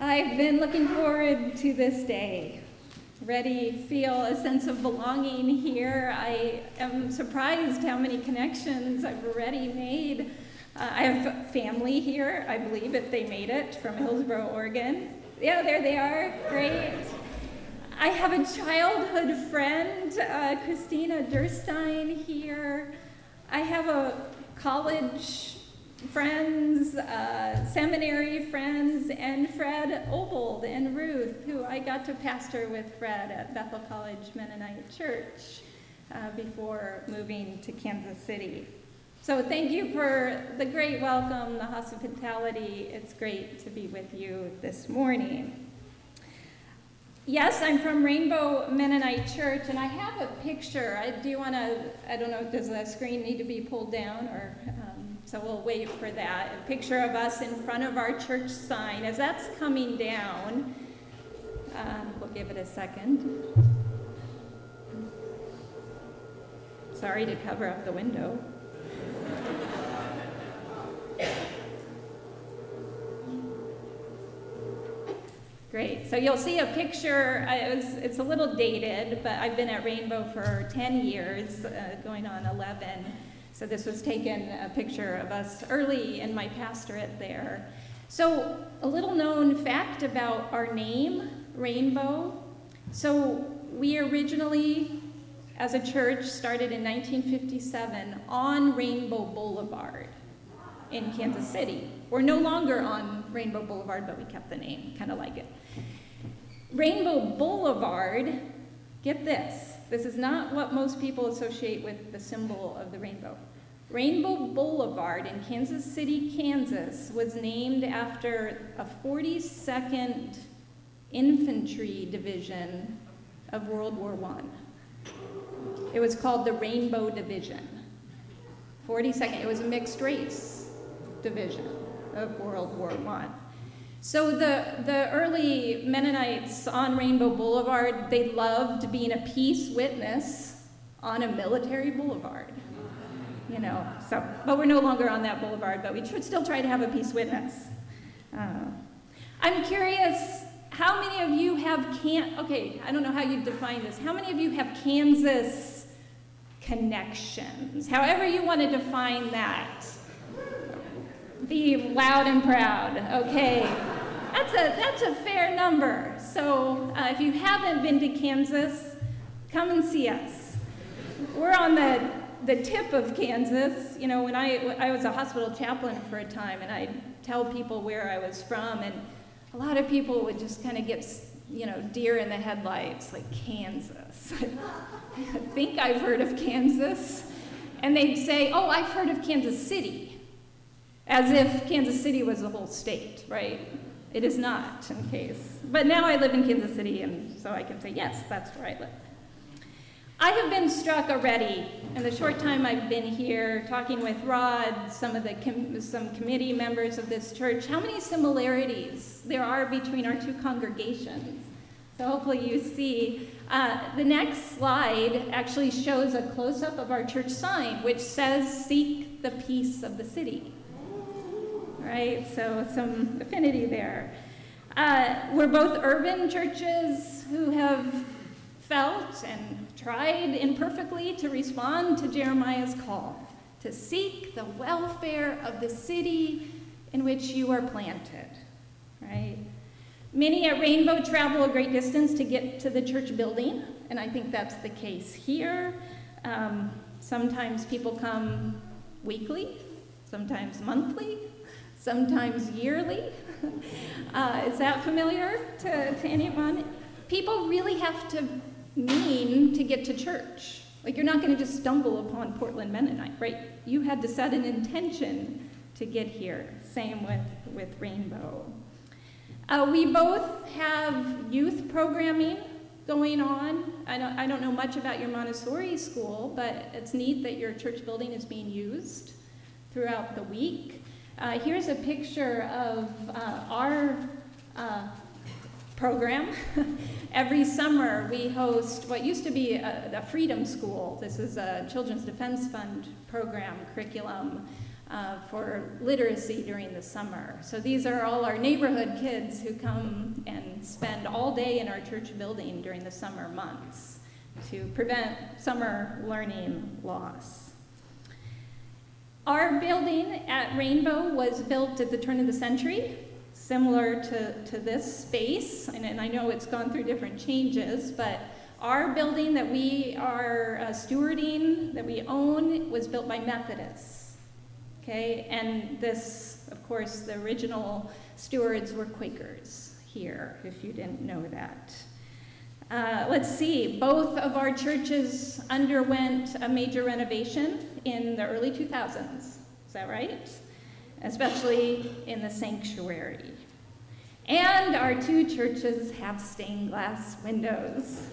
I've been looking forward to this day. Ready, feel a sense of belonging here. I am surprised how many connections I've already made. I have family here, I believe, if they made it, from Hillsboro, Oregon. Yeah, there they are, great. I have a childhood friend, Christina Durstein here. I have a college friends, seminary friends, and Fred Obold and Ruth, who I got to pastor with Fred at Bethel College Mennonite Church before moving to Kansas City. So thank you for the great welcome, the hospitality. It's great to be with you this morning. Yes, I'm from Rainbow Mennonite Church, and I have a picture. I don't know, does the screen need to be pulled down, or? So we'll wait for that. A picture of us in front of our church sign. As that's coming down, we'll give it a second. Sorry to cover up the window. Great, so you'll see a picture. It's a little dated, but I've been at Rainbow for 10 years, going on 11. So this was taken, a picture of us early in my pastorate there. So a little known fact about our name, Rainbow. So we originally, as a church, started in 1957 on Rainbow Boulevard in Kansas City. We're no longer on Rainbow Boulevard, but we kept the name, kind of like it. Rainbow Boulevard, get this. This is not what most people associate with the symbol of the rainbow. Rainbow Boulevard in Kansas City, Kansas, was named after a 42nd Infantry Division of World War I. It was called the Rainbow Division. 42nd, it was a mixed race division of World War I. So the early Mennonites on Rainbow Boulevard, they loved being a peace witness on a military boulevard, you know. So, but we're no longer on that boulevard, but we still try to have a peace witness. I'm curious, how many of you have okay, I don't know how you define this. How many of you have Kansas connections? However you want to define that. Be loud and proud, okay. That's a fair number. So if you haven't been to Kansas, come and see us. We're on the tip of Kansas. You know, when I was a hospital chaplain for a time, and I'd tell people where I was from, and a lot of people would just kind of get, you know, deer in the headlights, like Kansas. I think I've heard of Kansas. And they'd say, oh, I've heard of Kansas City. As if Kansas City was the whole state, right? It is not, in case. But now I live in Kansas City, and so I can say, yes, that's where I live. I have been struck already, in the short time I've been here, talking with Rod, some committee members of this church, how many similarities there are between our two congregations. So hopefully you see. The next slide actually shows a close-up of our church sign, which says, "Seek the peace of the city." Right, so some affinity there. We're both urban churches who have felt and tried imperfectly to respond to Jeremiah's call to seek the welfare of the city in which you are planted, right? Many at Rainbow travel a great distance to get to the church building, and I think that's the case here. Sometimes people come weekly, sometimes monthly, sometimes yearly. Is that familiar to anyone? People really have to mean to get to church. Like, you're not going to just stumble upon Portland Mennonite, right? You had to set an intention to get here. Same with Rainbow. We both have youth programming going on. I don't know much about your Montessori school, but it's neat that your church building is being used throughout the week. Here's a picture of our program. Every summer we host what used to be a Freedom School. This is a Children's Defense Fund program curriculum for literacy during the summer. So these are all our neighborhood kids who come and spend all day in our church building during the summer months to prevent summer learning loss. Our building at Rainbow was built at the turn of the century, similar to this space, and I know it's gone through different changes, but our building that we are stewarding, that we own, was built by Methodists, okay? And this, of course, the original stewards were Quakers here, if you didn't know that. Let's see, both of our churches underwent a major renovation in the early 2000s, is that right? Especially in the sanctuary. And our two churches have stained glass windows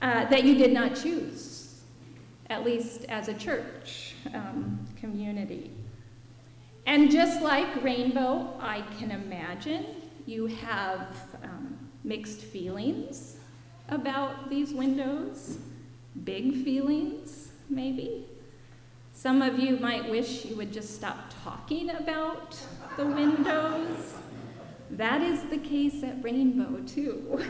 that you did not choose, at least as a church community. And just like Rainbow, I can imagine you have mixed feelings about these windows, big feelings maybe. Some of you might wish you would just stop talking about the windows. That is the case at Rainbow too.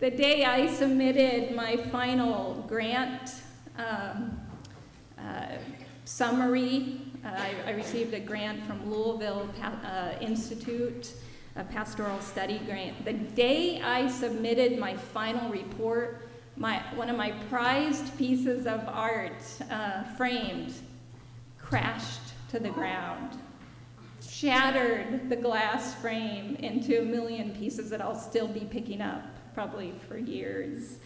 The day I submitted my final grant summary, I received a grant from Louisville Institute, a pastoral study grant. The day I submitted my final report, one of my prized pieces of art, framed, crashed to the ground, shattered the glass frame into a million pieces that I'll still be picking up probably for years.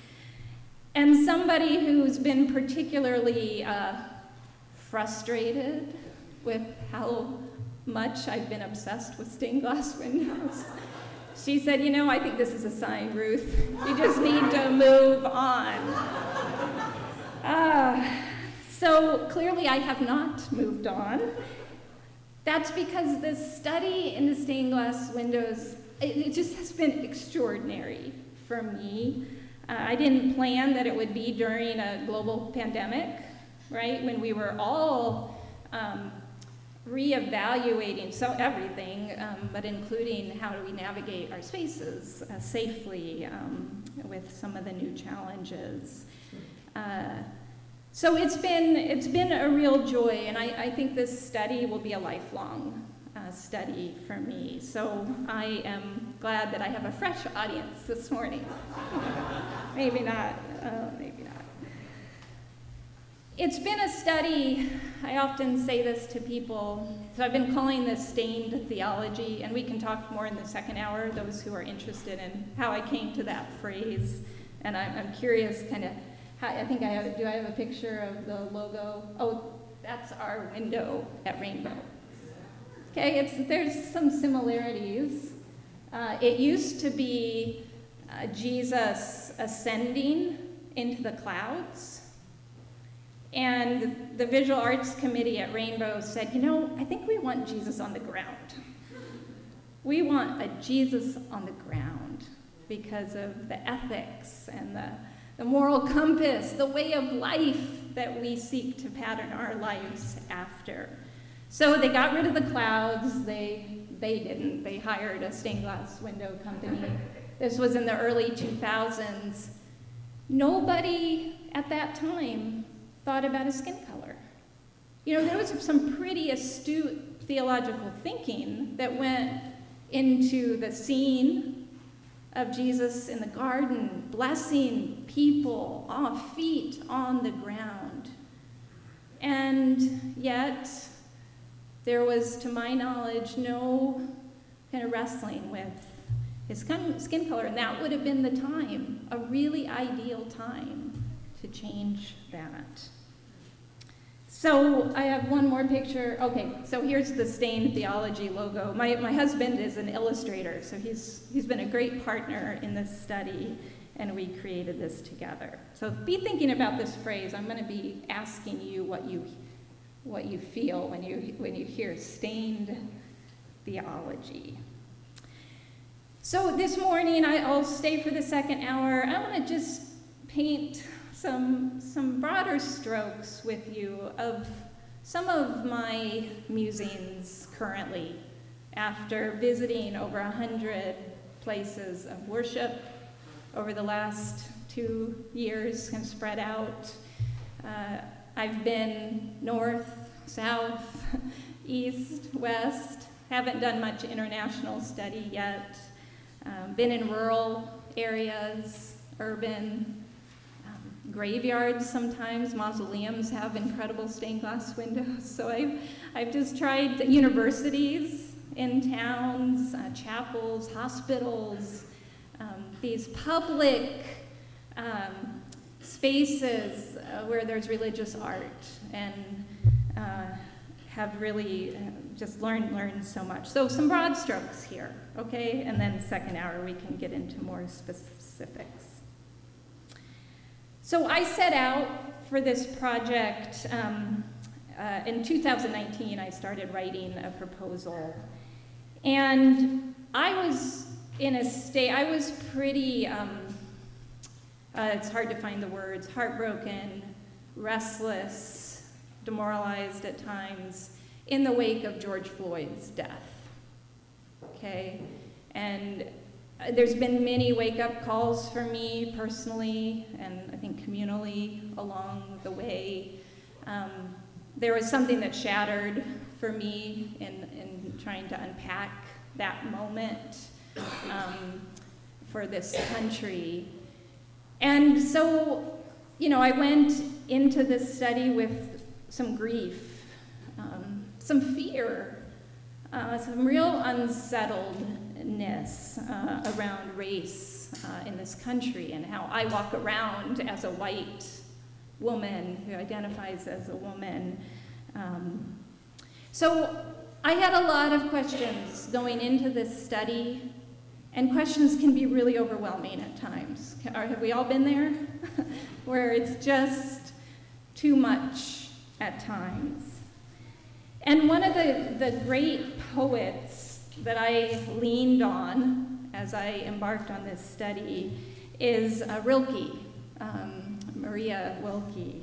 And somebody who's been particularly frustrated with how much I've been obsessed with stained glass windows. She said, you know, I think this is a sign, Ruth. You just need to move on. So clearly I have not moved on. That's because this study in the stained glass windows, it just has been extraordinary for me. I didn't plan that it would be during a global pandemic, right? When we were all reevaluating so everything, but including how do we navigate our spaces safely with some of the new challenges. So it's been a real joy, and I think this study will be a lifelong study for me. So I am glad that I have a fresh audience this morning. Maybe not. Maybe not. It's been a study, I often say this to people, so I've been calling this Stained Theology, and we can talk more in the second hour, those who are interested in how I came to that phrase. And I'm curious kind of, I think do I have a picture of the logo? Oh, that's our window at Rainbow. Okay, there's some similarities. It used to be Jesus ascending into the clouds. And the visual arts committee at Rainbow said, you know, I think we want Jesus on the ground. We want a Jesus on the ground because of the ethics and the moral compass, the way of life that we seek to pattern our lives after. So they got rid of the clouds. They didn't. They hired a stained glass window company. This was in the early 2000s. Nobody at that time thought about his skin color. You know, there was some pretty astute theological thinking that went into the scene of Jesus in the garden, blessing people, feet on the ground. And yet, there was, to my knowledge, no kind of wrestling with his skin color, and that would have been the time, a really ideal time to change that. So I have one more picture. Okay, so here's the Stained Theology logo. My husband is an illustrator, so he's been a great partner in this study, and we created this together. So be thinking about this phrase. I'm going to be asking you what you feel when you hear Stained Theology. So this morning, I'll stay for the second hour. I want to just paint some broader strokes with you of some of my musings currently, after visiting over 100 places of worship over the last 2 years and spread out. I've been north, south, east, west, haven't done much international study yet, been in rural areas, urban, graveyards sometimes, mausoleums have incredible stained glass windows, so I've just tried universities in towns, chapels, hospitals, these public spaces where there's religious art, and have really just learned so much. So some broad strokes here, okay? And then second hour we can get into more specifics. So I set out for this project in 2019, I started writing a proposal. And I was in a state, I was pretty, it's hard to find the words, heartbroken, restless, demoralized at times, in the wake of George Floyd's death, okay? And there's been many wake-up calls for me personally, and I think communally along the way. There was something that shattered for me in trying to unpack that moment for this country. And so, you know, I went into this study with some grief, some fear, some real unsettledness around race in this country and how I walk around as a white woman who identifies as a woman. So I had a lot of questions going into this study, and questions can be really overwhelming at times. Have we all been there? Where it's just too much at times. And one of the great poets that I leaned on as I embarked on this study is Rilke. Maria Rilke.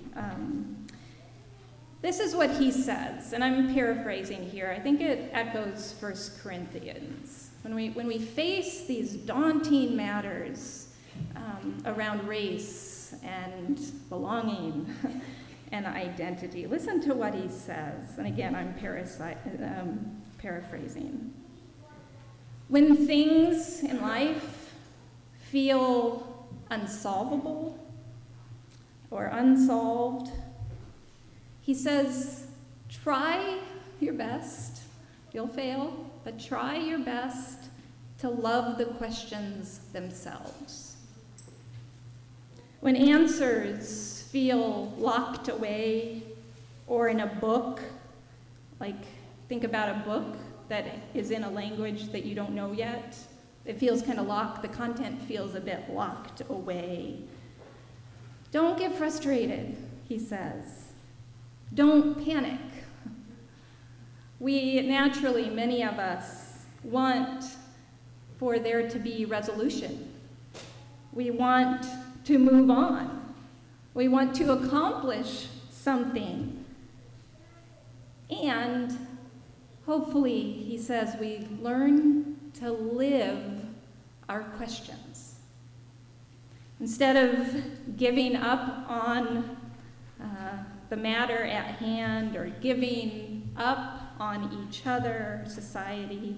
This is what he says, and I'm paraphrasing here. I think it echoes First Corinthians. When we face these daunting matters around race and belonging and identity, listen to what he says. And again, I'm paraphrasing. When things in life feel unsolvable, or unsolved, he says, try your best. You'll fail, but try your best to love the questions themselves. When answers feel locked away or in a book, like think about a book that is in a language that you don't know yet. It feels kind of locked, the content feels a bit locked away. Don't get frustrated, he says. Don't panic. We naturally, many of us, want for there to be resolution. We want to move on. We want to accomplish something. And hopefully, he says, we learn to live our questions. Instead of giving up on the matter at hand or giving up on each other, society,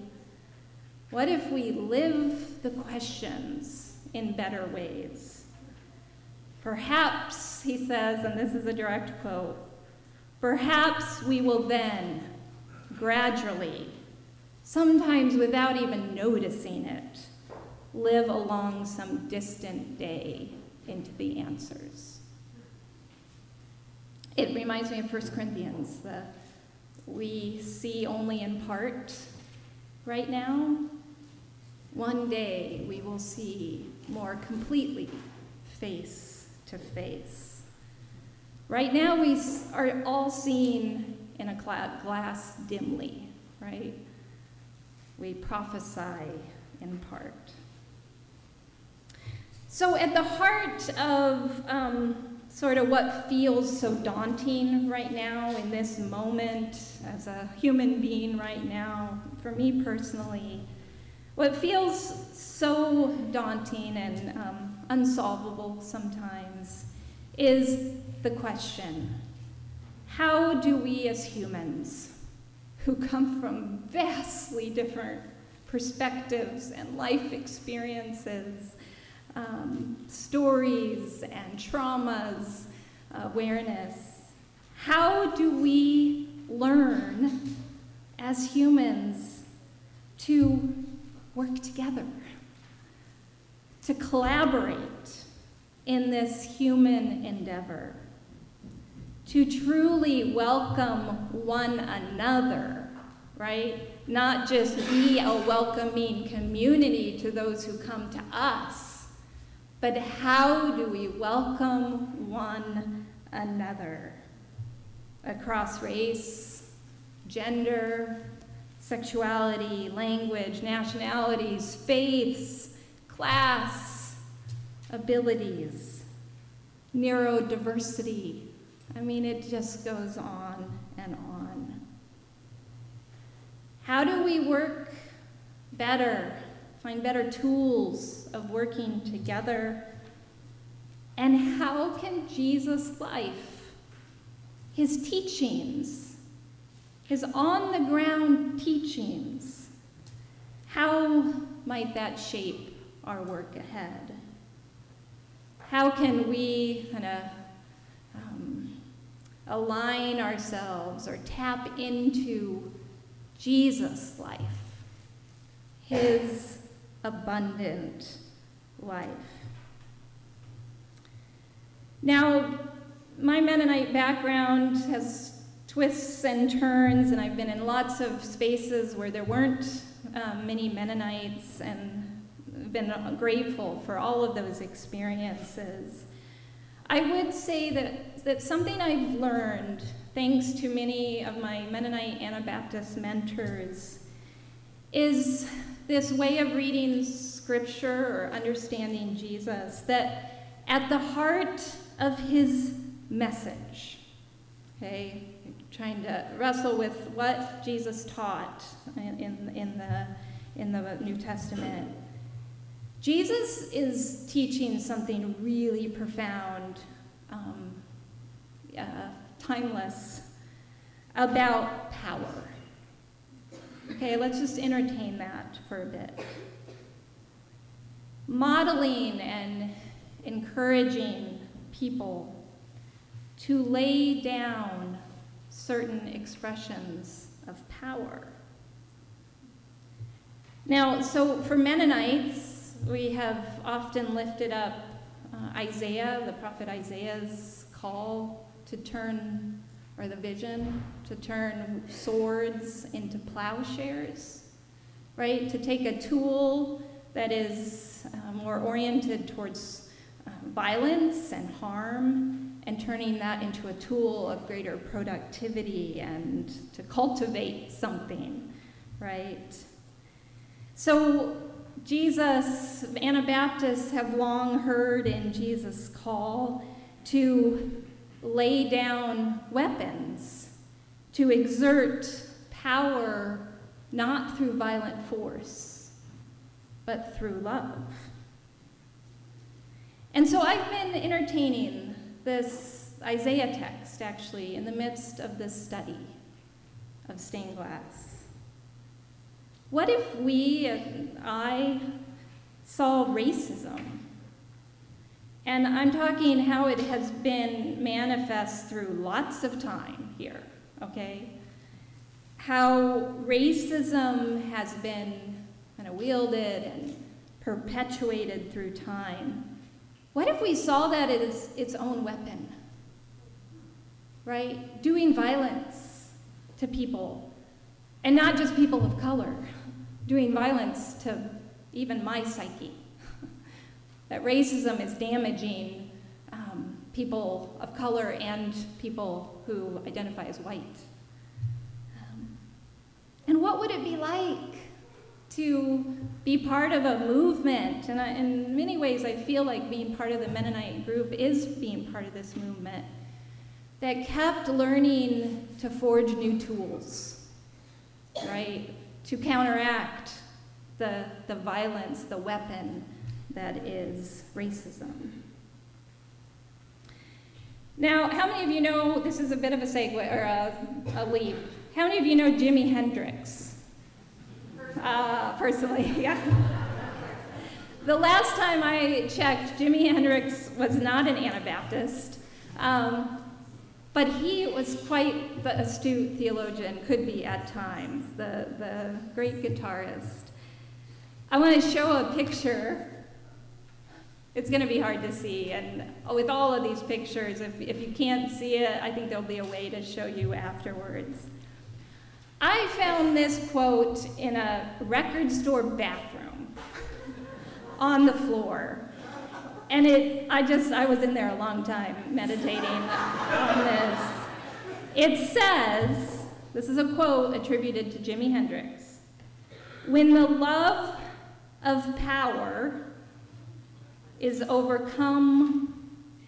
what if we live the questions in better ways? Perhaps, he says, and this is a direct quote, perhaps we will then gradually, sometimes without even noticing it, live along some distant day into the answers. It reminds me of 1 Corinthians, we see only in part right now. One day we will see more completely face to face. Right now we are all seen in a glass dimly, right? We prophesy in part. So at the heart of sort of what feels so daunting right now in this moment as a human being right now, for me personally, what feels so daunting and unsolvable sometimes is the question, how do we as humans who come from vastly different perspectives and life experiences, stories and traumas, awareness, how do we learn as humans to work together, to collaborate in this human endeavor, to truly welcome one another, right? Not just be a welcoming community to those who come to us, but how do we welcome one another across race, gender, sexuality, language, nationalities, faiths, class, abilities, neurodiversity. I mean, it just goes on and on. How do we work better, find better tools of working together? And how can Jesus' life, his teachings, his on-the-ground teachings, how might that shape our work ahead? How can we kind of align ourselves or tap into Jesus' life, his abundant life? Now, my Mennonite background has twists and turns, and I've been in lots of spaces where there weren't many Mennonites, and been grateful for all of those experiences. I would say that something I've learned, thanks to many of my Mennonite Anabaptist mentors, is this way of reading scripture or understanding Jesus, that at the heart of his message, okay, trying to wrestle with what Jesus taught in the New Testament. Jesus is teaching something really profound, timeless, about power. Okay, let's just entertain that for a bit. Modeling and encouraging people to lay down certain expressions of power. Now, so for Mennonites, we have often lifted up Isaiah, the prophet Isaiah's call to turn, or the vision, to turn swords into plowshares, right? To take a tool that is more oriented towards violence and harm, and turning that into a tool of greater productivity and to cultivate something, right? So, Jesus, Anabaptists have long heard in Jesus' call to lay down weapons, to exert power not through violent force, but through love. And so I've been entertaining this Isaiah text, actually, in the midst of this study of stained glass. What if I saw racism? And I'm talking how it has been manifest through lots of time here, okay? How racism has been kind of wielded and perpetuated through time. What if we saw that as its own weapon, right? Doing violence to people, and not just people of color, doing violence to even my psyche. That racism is damaging people of color and people who identify as white. And what would it be like to be part of a movement. And in many ways, I feel like being part of the Mennonite group is being part of this movement that kept learning to forge new tools, right? To counteract the violence, the weapon that is racism. Now, how many of you know, this is a bit of a segue, or a leap. How many of you know Jimi Hendrix? Personally, yeah. The last time I checked, Jimi Hendrix was not an Anabaptist, but he was quite the astute theologian, could be at times, the great guitarist. I want to show a picture. It's going to be hard to see, and with all of these pictures, if you can't see it, I think there'll be a way to show you afterwards. I found this quote in a record store bathroom on the floor, and I was in there a long time meditating on this. It says, this is a quote attributed to Jimi Hendrix, "When the love of power is overcome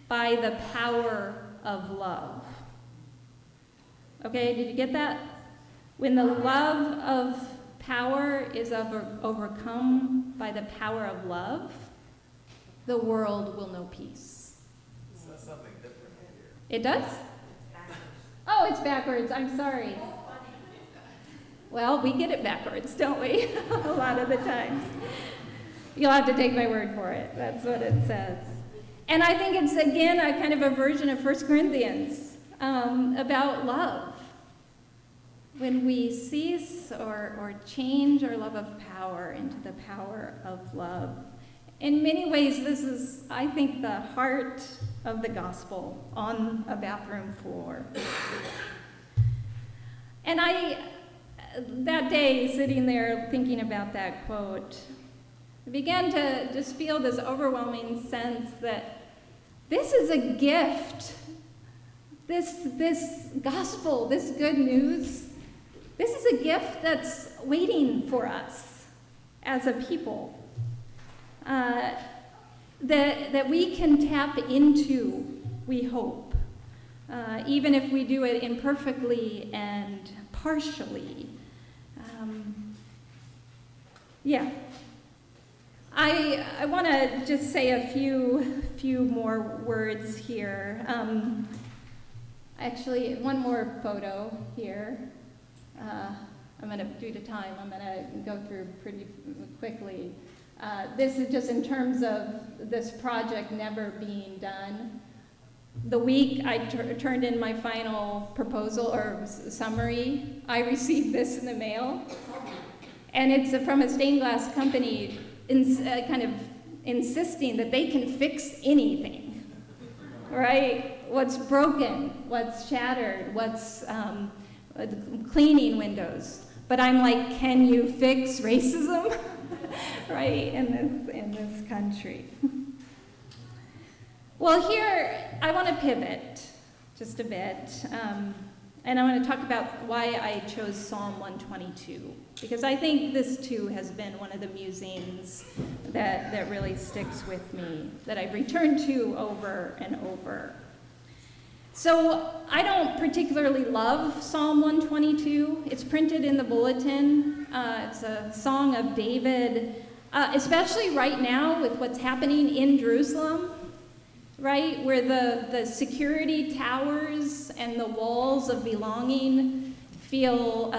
by the power of love." Okay, did you get that? When the love of power is overcome by the power of love, the world will know peace. It says something different here. It does? It's backwards. Oh, it's backwards, I'm sorry. Well, we get it backwards, don't we? A lot of the times. You'll have to take my word for it. That's what it says. And I think it's, again, a kind of a version of First Corinthians about love. When we cease or change our love of power into the power of love. In many ways, this is, I think, the heart of the gospel on a bathroom floor. And that day, sitting there thinking about that quote, I began to just feel this overwhelming sense that this is a gift. This gospel, this good news, this is a gift that's waiting for us as a people, that we can tap into, we hope, even if we do it imperfectly and partially. I want to just say a few more words here. Actually, one more photo here. I'm going to, due to time, I'm going to go through pretty quickly. This is just in terms of this project never being done. The week I turned in my final proposal or summary, I received this in the mail. And it's from a stained glass company kind of insisting that they can fix anything, right? What's broken, what's shattered, what's cleaning windows. But I'm like, can you fix racism, right, in this country? Well, here, I want to pivot just a bit. And I want to talk about why I chose Psalm 122, because I think this too has been one of the musings that really sticks with me, that I've returned to over and over. So I don't particularly love Psalm 122. It's printed in the bulletin. It's a song of David, especially right now with what's happening in Jerusalem, right, where the security towers and the walls of belonging feel,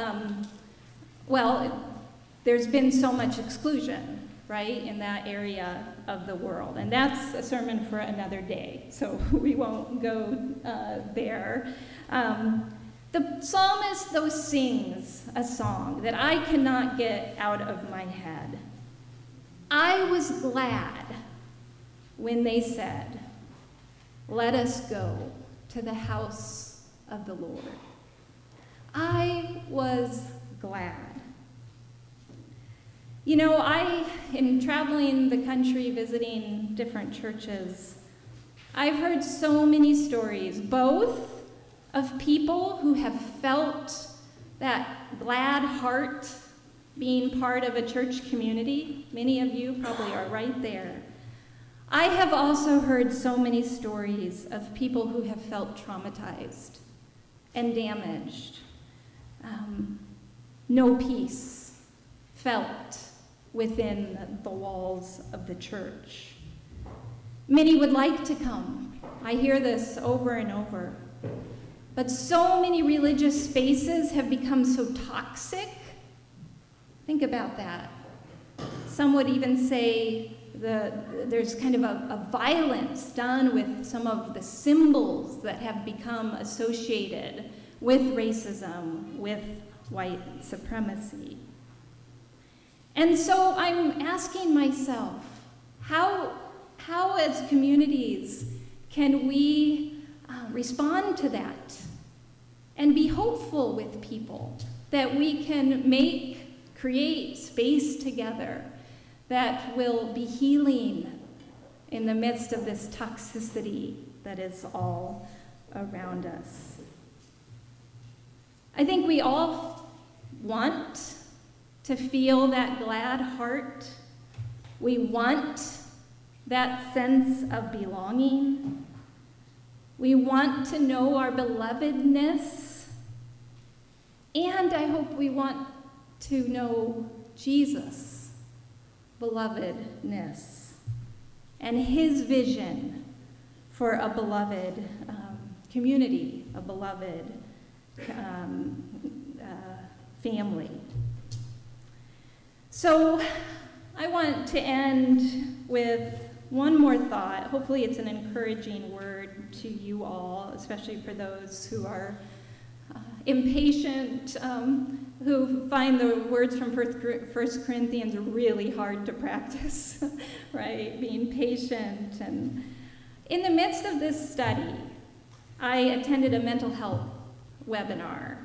there's been so much exclusion, right, in that area of the world. And that's a sermon for another day, so we won't go there. The psalmist, though, sings a song that I cannot get out of my head. I was glad when they said, "Let us go to the house of the Lord." I was glad. You know, I am traveling the country, visiting different churches. I've heard so many stories, both of people who have felt that glad heart being part of a church community. Many of you probably are right there. I have also heard so many stories of people who have felt traumatized and damaged. No peace felt within the walls of the church. Many would like to come. I hear this over and over. But so many religious spaces have become so toxic. Think about that. Some would even say there's kind of a violence done with some of the symbols that have become associated with racism, with white supremacy. And so I'm asking myself, how as communities can we respond to that and be hopeful with people that we can create space together that will be healing in the midst of this toxicity that is all around us? I think we all want to feel that glad heart. We want that sense of belonging. We want to know our belovedness. And I hope we want to know Jesus' belovedness and his vision for a beloved community, a beloved family. So I want to end with one more thought. Hopefully it's an encouraging word to you all, especially for those who are impatient, who find the words from First Corinthians really hard to practice, right? Being patient. And in the midst of this study, I attended a mental health webinar,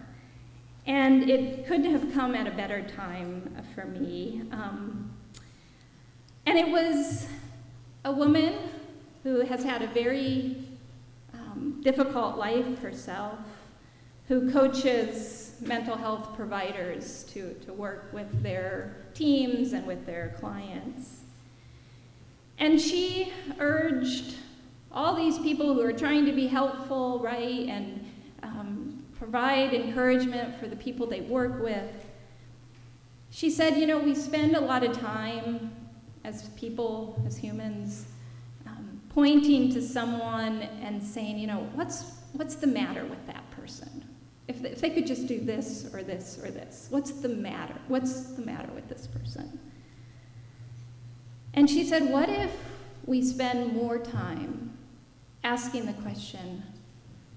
and it couldn't have come at a better time for me. And it was a woman who has had a very difficult life herself, who coaches mental health providers to work with their teams and with their clients. And she urged all these people who are trying to be helpful, right, and provide encouragement for the people they work with. She said, you know, we spend a lot of time as people, as humans, pointing to someone and saying, you know, what's the matter with that person? If they could just do this or this or this, what's the matter? What's the matter with this person? And she said, what if we spend more time asking the question,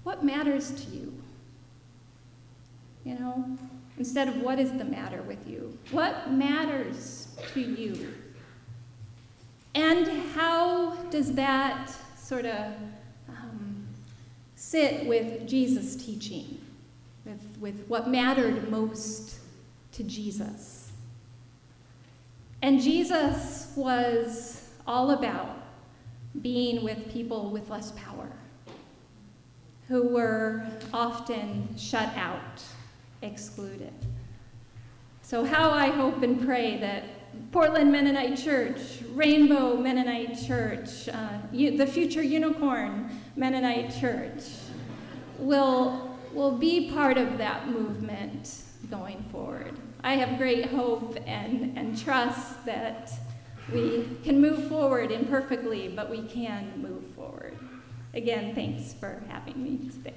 what matters to you? You know, instead of what is the matter with you? What matters to you? And how does that sort of sit with Jesus' teaching, with what mattered most to Jesus? And Jesus was all about being with people with less power, who were often shut out, excluded. So how I hope and pray that Portland Mennonite Church, Rainbow Mennonite Church, the future Unicorn Mennonite Church will be part of that movement going forward. I have great hope and trust that we can move forward imperfectly, but we can move forward. Again, thanks for having me today.